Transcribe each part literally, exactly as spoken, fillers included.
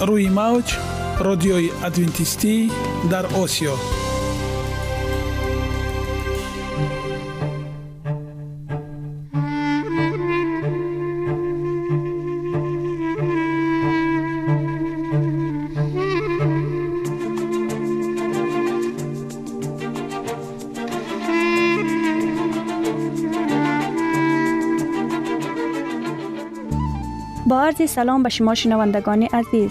روی موج رادیوی ادوینتیستی در آسیا. با عرض سلام به شما شنوندگان عزیز،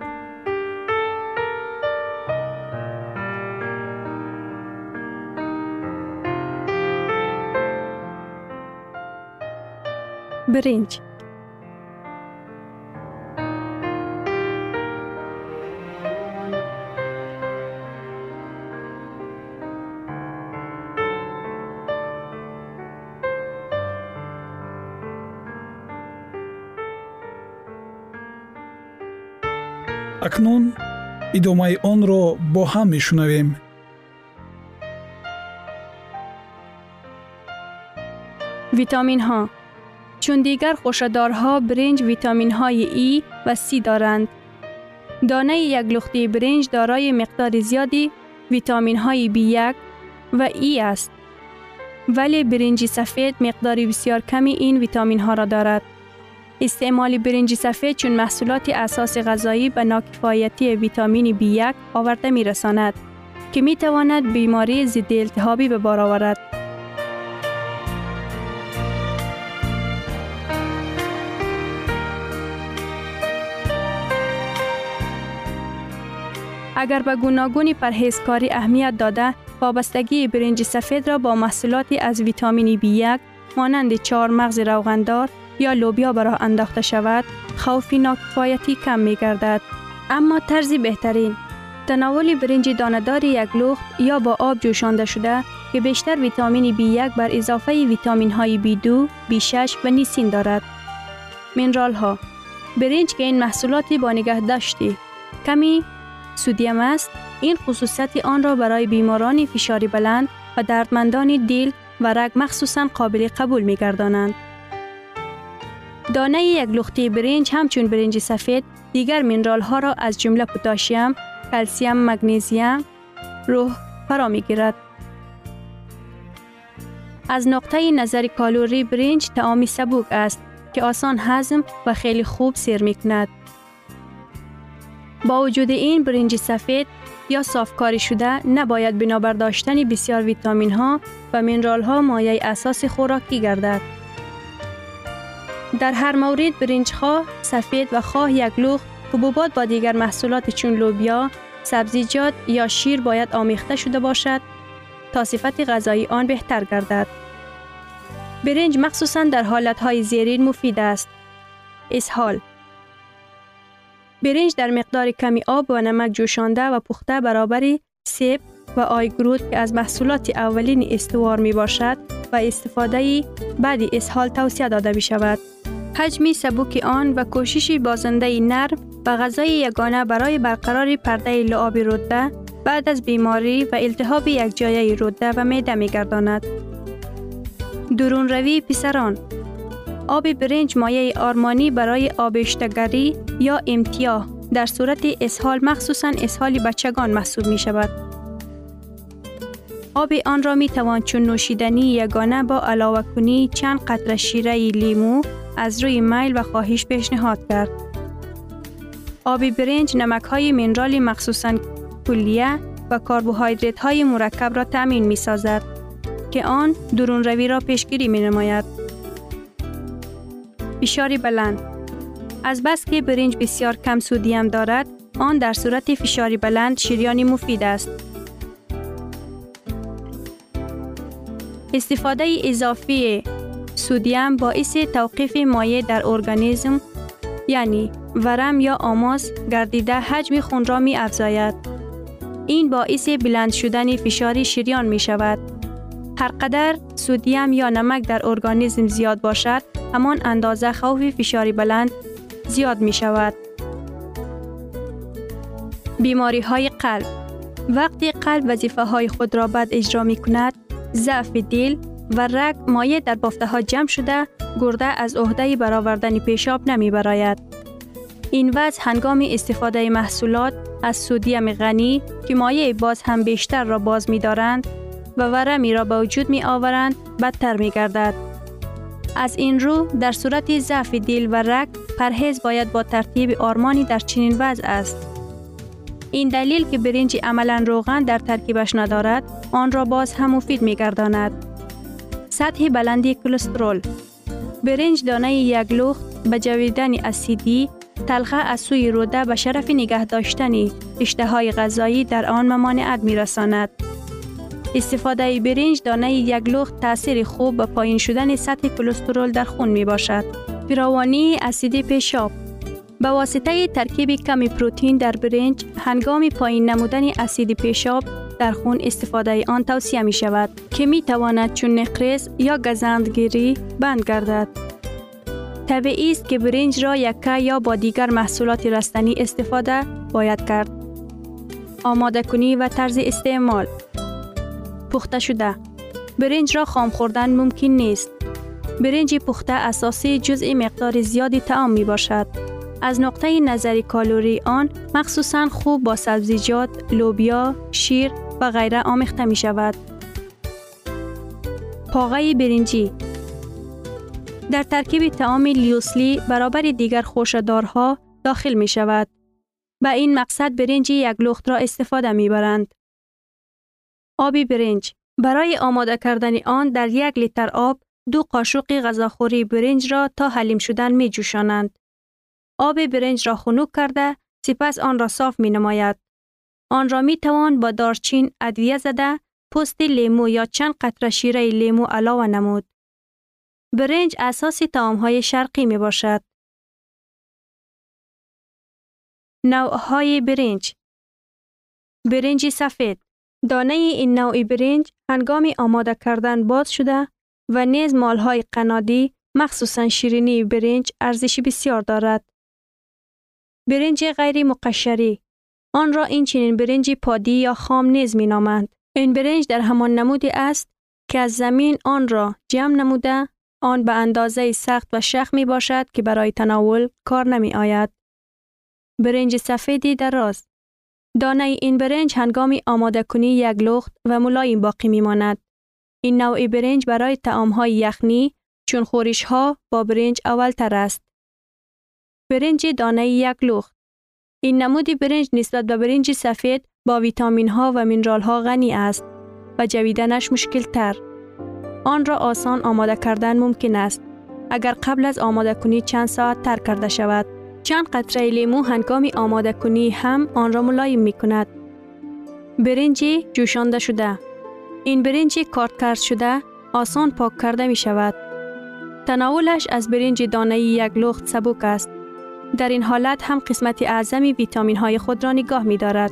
برنج، اکنون ادامه آن را با هم میشنویم. ویتامین ها، چون دیگر خوشه‌دارها برنج ویتامین های ای و سی دارند. دانه یک لختی برنج دارای مقدار زیادی ویتامین های بی یک و ای است. ولی برنج سفید مقدار بسیار کمی این ویتامین ها را دارد. استعمال برنج سفید چون محصولات اساس غذایی به ناکفایتی ویتامین بی یک آورده می رساند که می تواند بیماری ضد التهابی به بار آورد. اگر به گوناگون پرهیزکاری اهمیت داده، وابستگی برنج سفید را با محصولاتی از ویتامین بی یک مانند چهارمغز روغندار یا لوبیا برای انداخته شود، خوف ناکفایتی کم می گردد. اما طرز بهترین تناول برنج دانه‌دار یک لخت یا با آب جوشانده شده که بیشتر ویتامین بی یک بر اضافه ویتامین های بی دو، بی شش و نیسین دارد. منرال ها: برنج که این محصولات با نگهداشتی کمی سودیم است، این خصوصیت آن را برای بیماران فشار بلند و دردمندان دل و رگ مخصوصاً قابل قبول می‌گردانند. دانه یک لختی برنج همچون برنج سفید دیگر منرال ها را از جمله پتاسیم، کلسیم، مگنیزیم، روح فرا می‌گیرد. از نقطه نظر کالوری برنج طعامی سبک است که آسان هضم و خیلی خوب سیر می‌کند. با وجود این برنج سفید یا صافکاری شده نباید بنابر داشتن بسیار ویتامین ها و منرال ها مایه اساس خوراکی گردد. در هر مورد برنج خواه سفید و خواه یک لخت حبوبات با دیگر محصولات چون لوبیا، سبزیجات یا شیر باید آمیخته شده باشد تا صفت غذایی آن بهتر گردد. برنج مخصوصاً در حالتهای زیرین مفید است. اسهال: برنج در مقدار کمی آب و نمک جوشانده و پخته برابر سیب و آیگروت که از محصولات اولین استوار می باشد و استفاده بعد اسهال توصیه داده می شود. حجم سبک آن و کوشش بازنده نرم و غذای یگانه برای برقرار پرده لعاب روده بعد از بیماری و التهاب یکجایی روده و معده می گرداند. درون روی پسران: آب برنج مایه آرمانی برای آبشتگری یا امتیاح در صورت اسهال مخصوصاً اسهال بچگان محسوب می شود. آب آن را می توان چون نوشیدنی یگانه با علاوه کنی چند قطره شیره لیمو از روی میل و خواهش پیشنهاد کرد. آب برنج نمک های منرال مخصوصاً کلیه و کربوهیدرات های مرکب را تأمین می سازد که آن درون روی را پیشگیری می نماید. فشار بلند: از بس که برنج بسیار کم سودیم دارد، آن در صورت فشار بلند شیریان مفید است. استفاده اضافی سودیم باعث توقیف مایع در ارگانیسم یعنی ورم یا آماس گردیده حجم خون را می افزاید. این باعث بلند شدن فشار شیریان می شود. هر قدر سودیم یا نمک در ارگانیسم زیاد باشد، همان اندازه خوف فشار بلند زیاد می شود. بیماری های قلب: وقتی قلب وظیفه های خود را بد اجرا می کند، ضعف دل و رگ مایع در بافته ها جمع شده، گرده از عهده برآوردن پیشاب نمی براید. این وضع هنگام استفاده محصولات از سودیم غنی که مایع باز هم بیشتر را باز می دارند و ورمی را به وجود می آورند بدتر می گردد. از این رو در صورت ضعف دل و رگ پرهیز باید با ترتیب آرمانی در چنین وضع است. این دلیل که برنج عملا روغن در ترکیبش ندارد آن را باز هم مفید می‌گرداند. سطح بلندی کلسترول: برنج دانه یک لخت به جویدن اسیدی تلخه از سوی روده به شرف نگه داشتن اشتهای غذایی در آن ممانعت می‌رساند. استفاده برنج دانه یک لخت تأثیر خوب به پایین شدن سطح کلسترول در خون می باشد. فراوانی اسید پیشاب: به واسطه ترکیب کمی پروتئین در برنج، هنگام پایین نمودن اسید پیشاب در خون استفاده آن توصیه می شود که می تواند چون نقرس یا گزندگیری بند گردد. طبیعی است که برنج را یکه یا با دیگر محصولات رستنی استفاده باید کرد. آماده کنی و طرز استعمال: پخته شده. برنج را خام خوردن ممکن نیست. برنج پخته اساسی جزء مقدار زیادی طعام می باشد. از نقطه نظر کالری آن مخصوصاً خوب با سبزیجات، لوبیا، شیر و غیره آمیخته می شود. پاغه برنجی در ترکیب طعام لیوسلی برابر دیگر خوشه‌دارها داخل می شود. به این مقصد برنج یک لخت را استفاده می برند. آب برنج: برای آماده کردن آن در یک لیتر آب دو قاشق غذاخوری برنج را تا حلیم شدن می جوشانند. آب برنج را خنک کرده سپس آن را صاف می نماید. آن را می توان با دارچین ادویه زده، پوست لیمو یا چند قطره شیره لیمو علاوه نمود. برنج اساس طعام‌های شرقی می باشد. نوع‌های برنج: برنج سفید دانه این نوع برنج هنگام آماده کردن باز شده و نیز مالهای قنادی مخصوصا شیرینی برنج ارزش بسیار دارد. برنج غیر مقشری، آن را این چنین برنج پادی یا خام نیز می نامند. این برنج در همان نمودی است که از زمین آن را جمع نموده، آن به اندازه سخت و شخم می باشد که برای تناول کار نمی آید. برنج سفیدی دراز، دانه این برنج هنگام آماده کنی یک لخت و ملایم باقی می ماند. این نوع برنج برای طعام‌های یخنی چون خورش ها با برنج اول تر است. برنج دانه یک لخت، این نمودی برنج نسبت به برنج سفید با ویتامین ها و مینرال ها غنی است و جویدنش مشکل تر. آن را آسان آماده کردن ممکن است اگر قبل از آماده کنی چند ساعت تر کرده شود. چند قطره لیمو هنگام آماده کنی هم آن را ملایم می کند. برنج جوشانده شده، این برنج کارد کرد شده آسان پاک کرده می شود. تناولش از برنج دانه یک لخت سبک است. در این حالت هم قسمت اعظم ویتامین های خود را نگاه می دارد.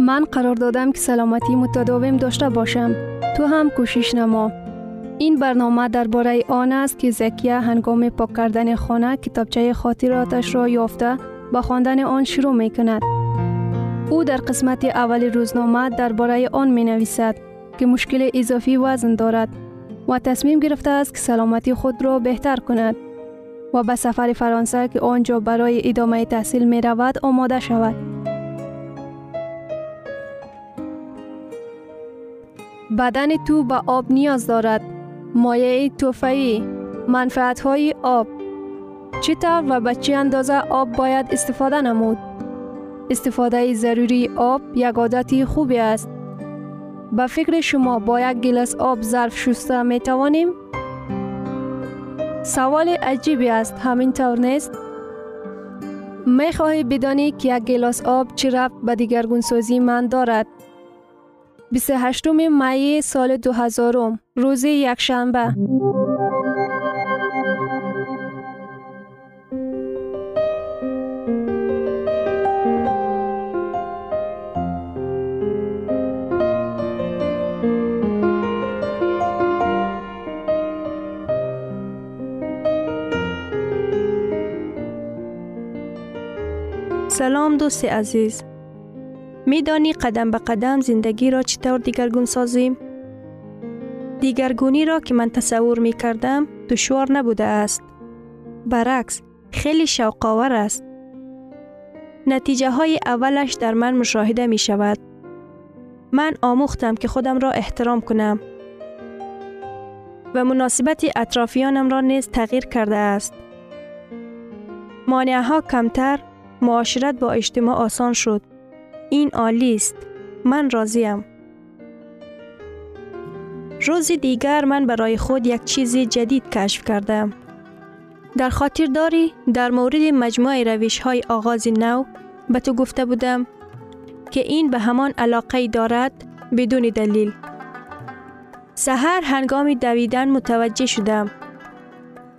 من قرار دادم که سلامتی متداوم داشته باشم، تو هم کوشش نما. این برنامه درباره آن است که زکیه هنگام پاک کردن خانه کتابچه خاطراتش را یافته به خواندن آن شروع می کند. او در قسمت اول روزنامه درباره آن می نویسد که مشکل اضافی وزن دارد و تصمیم گرفته است که سلامتی خود را بهتر کند و به سفر فرانسه که آنجا برای ادامه تحصیل می رود آماده شود. بدن تو به آب نیاز دارد. مایع توفایی، منفعت‌های آب، چطور و به چه اندازه آب باید استفاده نمود. استفاده ضروری آب یک عادت خوبی است. به فکر شما با یک گلاس آب ظرف شسته می توانیم؟ سوال عجیبی است، همینطور نیست؟ می خواهی بدانی که یک گلاس آب چه ربط به دیگرگونسازی من دارد؟ بیست و هشتم می سال دو هزار روز یک شنبه. سلام دوست عزیز، میدانی قدم به قدم زندگی را چطور دیگرگون سازیم؟ دیگرگونی را که من تصور می کردم دشوار نبوده است. برعکس، خیلی شوق‌آور است. نتیجه های اولش در من مشاهده می شود. من آموختم که خودم را احترام کنم و مناسبت اطرافیانم را نیز تغییر کرده است. مانع‌ها کمتر، معاشرت با اجتماع آسان شد. این عالی است. من راضیم. روز دیگر من برای خود یک چیز جدید کشف کردم. در خاطر داری در مورد مجموعه روش‌های آغاز نو به تو گفته بودم که این به همان علاقه دارد بدون دلیل. سحر هنگام دویدن متوجه شدم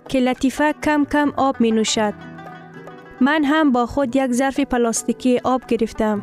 که لطیفه کم کم آب می نوشد. من هم با خود یک ظرف پلاستیکی آب گرفتم.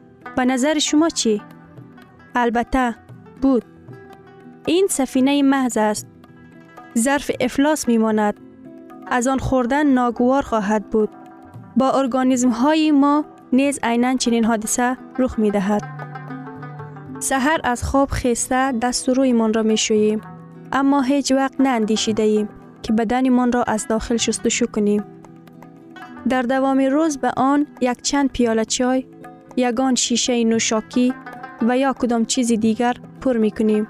به نظر شما چی؟ البته بود. این سفینه محض است. ظرف افلاس میماند. از آن خوردن ناگوار خواهد بود. با ارگانیسم های ما نیز عیناً چنین حادثه رخ می دهد. سحر از خواب خسته دست و رویمان را می شوییم. اما هیچ وقت ناندیشیده ایم که بدنمان را از داخل شستشو کنیم. در دوام روز به آن یک چند پیاله چای، یگان شیشه نوشاکی و یا کدام چیزی دیگر پر می کنیم.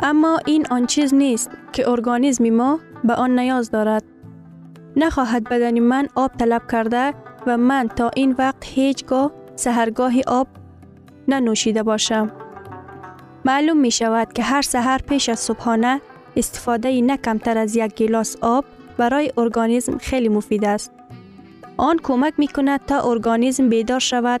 اما این آن چیز نیست که ارگانیسم ما به آن نیاز دارد. نخواهد بدن من آب طلب کرده و من تا این وقت هیچگاه سحرگاهی آب ننوشیده باشم. معلوم می شود که هر سحر پیش از صبحانه استفاده نه کمتر از یک گیلاس آب برای ارگانیسم خیلی مفید است. آن کمک می کند تا ارگانیسم بیدار شود.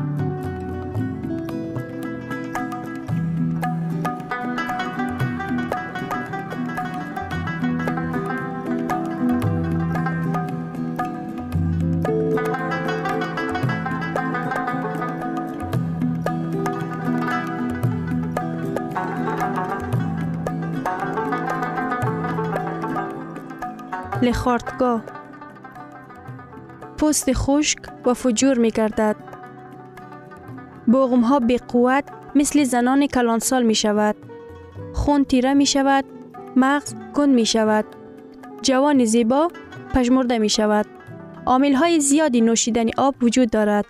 لخارتگاه پوست خشک و فجور می گردد. بوغم ها بی قوت مثل زنان کلانسال می شود. خون تیره می شود. مغز کند می شود. جوان زیبا پژمرده می شود. عامل های زیادی نوشیدن آب وجود دارد.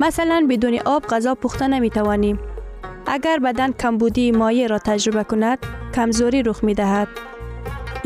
مثلا بدون آب غذا پخته نمی توانیم. اگر بدن کمبودی مایع را تجربه کند کمزوری رخ می دهد.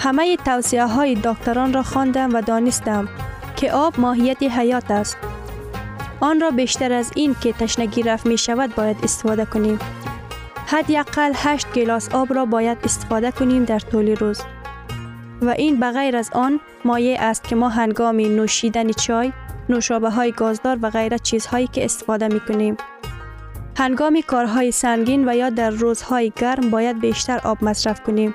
همه توصیه های دکتران را خواندم و دانستم که آب ماهیت حیات است. آن را بیشتر از این که تشنگی رفع می شود باید استفاده کنیم. حداقل هشت گیلاس آب را باید استفاده کنیم در طول روز. و این بغیر از آن مایع است که ما هنگام نوشیدن چای، نوشابه های گازدار و غیره چیزهایی که استفاده می کنیم. هنگام کارهای سنگین و یا در روزهای گرم باید بیشتر آب مصرف کنیم.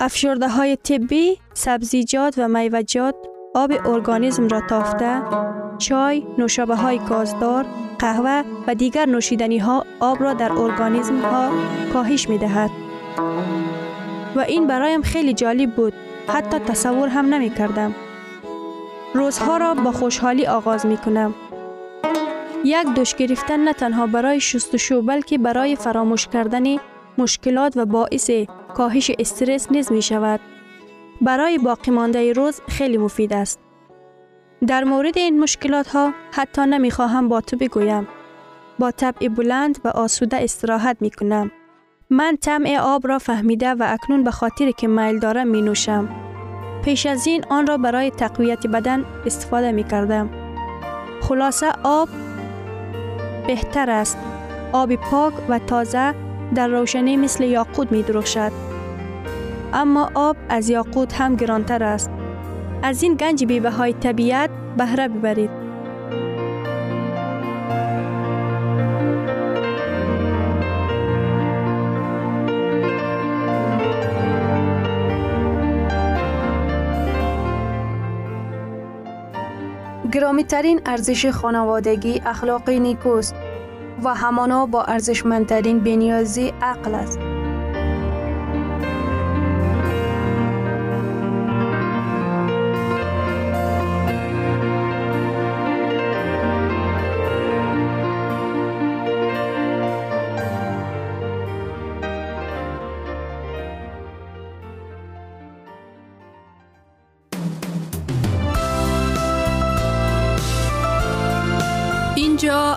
افشرده های طبی، سبزیجات و میوه‌جات آب ارگانیسم را تافته، چای، نوشابه های گازدار، قهوه و دیگر نوشیدنی ها آب را در ارگانیسم ها کاهش می دهد. و این برایم خیلی جالب بود، حتی تصور هم نمی کردم. روزها را با خوشحالی آغاز می کنم. یک دوش گرفتن نه تنها برای شستشو بلکه برای فراموش کردن مشکلات و باعث کاهش استرس نیز می شود. برای باقی مانده روز خیلی مفید است. در مورد این مشکلات ها حتی نمی خواهم با تو بگویم. با طبع بلند و آسوده استراحت می کنم. من طعم آب را فهمیده و اکنون به خاطر که میل دارم می نوشم. پیش از این آن را برای تقویت بدن استفاده می کردم. خلاصه آب بهتر است. آب پاک و تازه در روشنی مثل یاقوت می درخشد. اما آب از یاقوت هم گرانتر است. از این گنج بی‌بهای طبیعت بهره ببرید. گرامی ترین ارزش خانوادگی اخلاق نیکوست و همانا با ارزشمندترین بنیازی عقل است. اینجا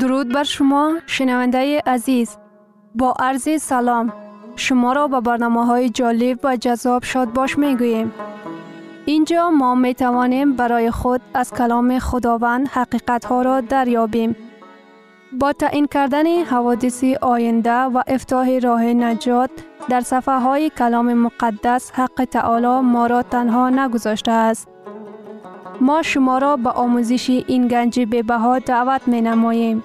درود بر شما شنونده عزیز، با عرض سلام شما را به برنامه‌های جالب و جذاب شادباش می‌گوییم. اینجا ما می‌توانیم برای خود از کلام خداوند حقیقت‌ها را دریابیم. با تعیین کردن حوادث آینده و افتتاح راه نجات در صفحه‌های کلام مقدس، حق تعالی ما را تنها نگذاشته است. ما شما را به آموزش این گنج بی‌بها دعوت می‌نماییم.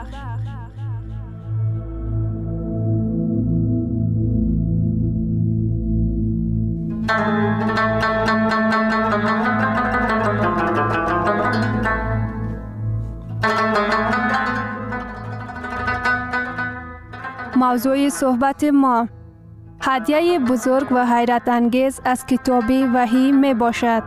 موضوع صحبت ما هدیه بزرگ و حیرت انگیز از کتاب وحی می باشد.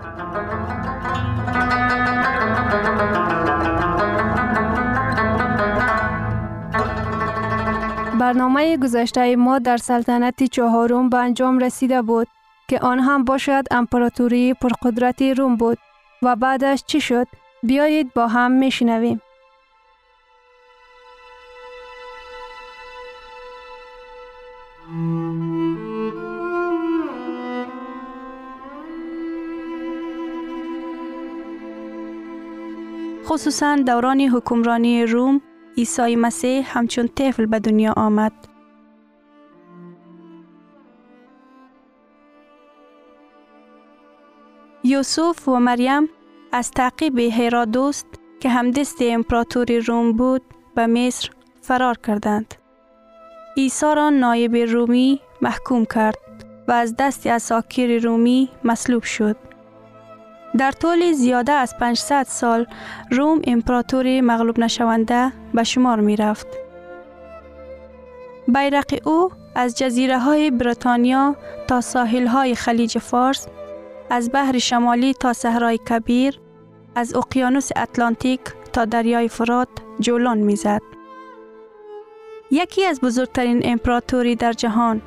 برنامه گذشته ما در سلطنت چهارم به انجام رسیده بود که آن هم باشد امپراتوری پرقدرت روم بود و بعدش چی شد؟ بیایید با هم میشنویم. خصوصاً دوران حکمرانی روم، عیسی مسیح همچون طفل به دنیا آمد. یوسف و مریم از تعقیب هرودوس که همدست امپراتور روم بود به مصر فرار کردند. عیسی را نایب رومی محکوم کرد و از دست اساکیر رومی مصلوب شد. در طول زیاده از پانصد سال روم امپراتور مغلوب نشونده به شمار می رفت. بیرق او از جزیره های بریتانیا تا ساحل های خلیج فارس، از بحر شمالی تا صحرای کبیر، از اقیانوس اتلانتیک تا دریای فرات جولان میزد. یکی از بزرگترین امپراتوری در جهان،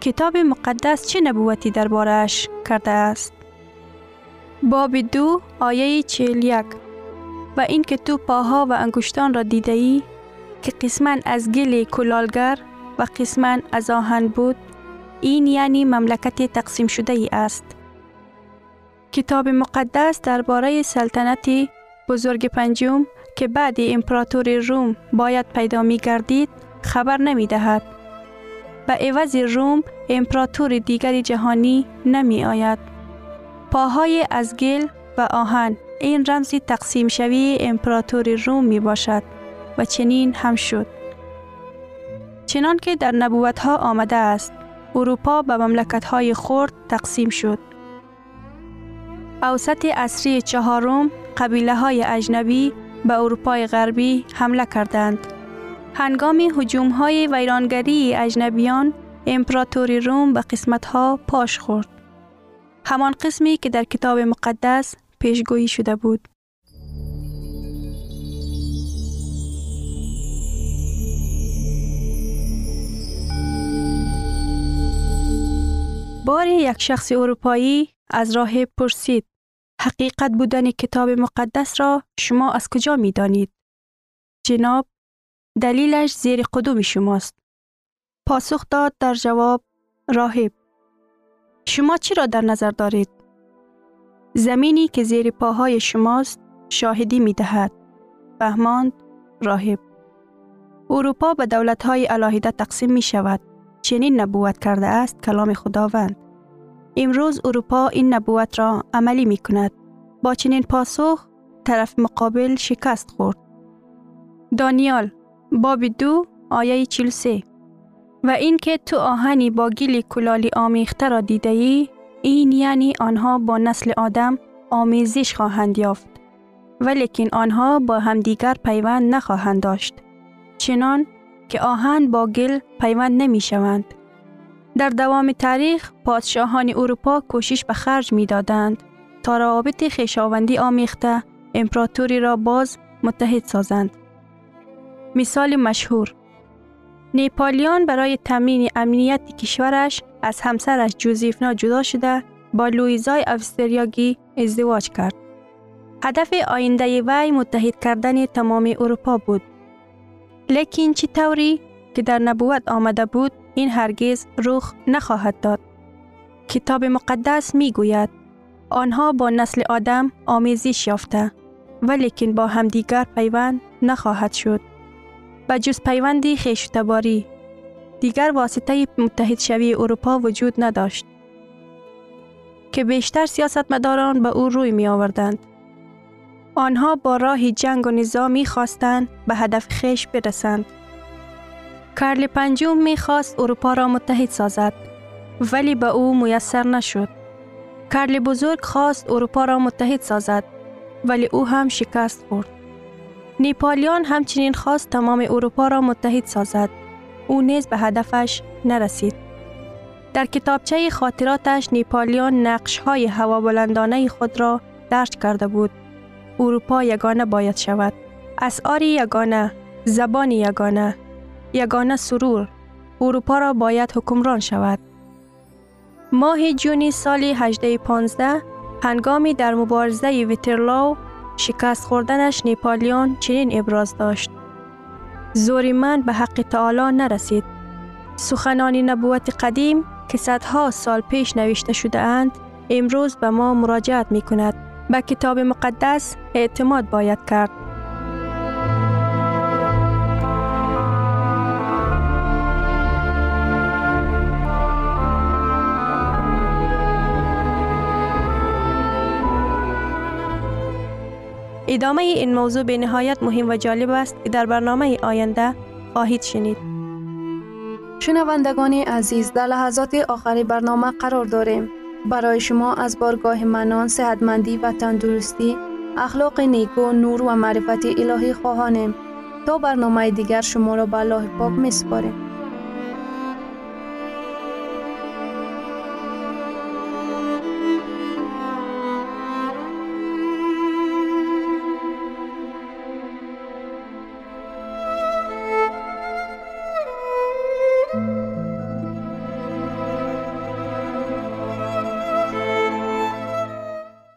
کتاب مقدس چه نبوتی درباره اش کرده است؟ باب دو آیه چهل و یک: و این که تو پاها و انگشتان را دیده ای که قسماً از گل کلالگر و قسماً از آهن بود، این یعنی مملکت تقسیم شده ای است. کتاب مقدس درباره سلطنت بزرگ پنجم که بعد امپراتور روم باید پیدا می گردید خبر نمی دهد. به عوض روم امپراتور دیگر جهانی نمی آید. پاهای از گل و آهن، این رمز تقسیم شوی امپراتور روم می باشد و چنین هم شد. چنان که در نبوت ها آمده است، اروپا به مملکت های خرد تقسیم شد. اوسط عصری چهارم قبیله های اجنبی به اروپای غربی حمله کردند. هنگام هجوم های ویرانگری اجنبیان، امپراتوری روم به قسمت ها پاش خورد. همان قسمی که در کتاب مقدس پیشگویی شده بود. باری یک شخص اروپایی از راهب پرسید: حقیقت بودن کتاب مقدس را شما از کجا می دانید؟ جناب: دلیلش زیر قدم شماست. پاسخ داد در جواب راهب: شما چی را در نظر دارید؟ زمینی که زیر پاهای شماست شاهدی می دهد. فهماند راهب. اروپا به دولت‌های علاهیده تقسیم می شود. چنین نبوت کرده است کلام خداوند. امروز اروپا این نبوت را عملی می کند. با چنین پاسخ طرف مقابل شکست خورد. دانیال باب دو آیه چهل و سه: و این که تو آهنی با گل کلالی آمیخته را دیده ای، این یعنی آنها با نسل آدم آمیزش خواهند یافت، ولیکن آنها با همدیگر پیوند نخواهند داشت، چنان که آهن با گل پیوند نمی شوند. در دوام تاریخ پادشاهان اروپا کوشش به خرج می دادند تا روابط خویشاوندی آمیخته امپراتوری را باز متحد سازند. مثال مشهور: نپالیان برای تامین امنیت کشورش از همسرش جوزیفنا جدا شده با لوئیزای آوستریایی ازدواج کرد. هدف آینده وی متحد کردن تمام اروپا بود. لیکن چه طوری که در نبوت آمده بود این هرگز رخ نخواهد داد. کتاب مقدس می گوید آنها با نسل آدم آمیزش یافته، ولیکن با همدیگر پیوند نخواهد شد، بجز پیوندی خویشتباری. دیگر واسطه متحد شوی اروپا وجود نداشت که بیشتر سیاستمداران به او روی می آوردند. آنها با راه جنگ و نظامی خواستند به هدف خویش برسند. کارل پنجم می خواست اروپا را متحد سازد، ولی به او میسر نشد. کارل بزرگ خواست اروپا را متحد سازد، ولی او هم شکست خورد. نپالیان همچنین خواست تمام اروپا را متحد سازد. او نیز به هدفش نرسید. در کتابچه خاطراتش نپالیان نقش‌های هوابلندانه خود را درج کرده بود. اروپا یگانه باید شود. اسعار یگانه، زبان یگانه، یگانه سرور. اروپا را باید حکمران شود. ماه جون سال هجده پانزده، هنگامی در مبارزه ویترلو شکست خوردنش نپالیون چنین ابراز داشت: زور من به حق تعالی نرسید. سخنان نبوت قدیم که صدها سال پیش نوشته شده اند امروز به ما مراجعت می کند. به کتاب مقدس اعتماد باید کرد. ادامه این موضوع به نهایت مهم و جالب است که در برنامه آینده خواهید شنید. شنوندگان عزیز، در لحظات آخر برنامه قرار داریم. برای شما از بارگاه منان، صحتمندی و تندرستی، اخلاق نیکو، نور و معرفت الهی خواهانیم. تا برنامه دیگر شما را به الله پاک می‌سپاریم.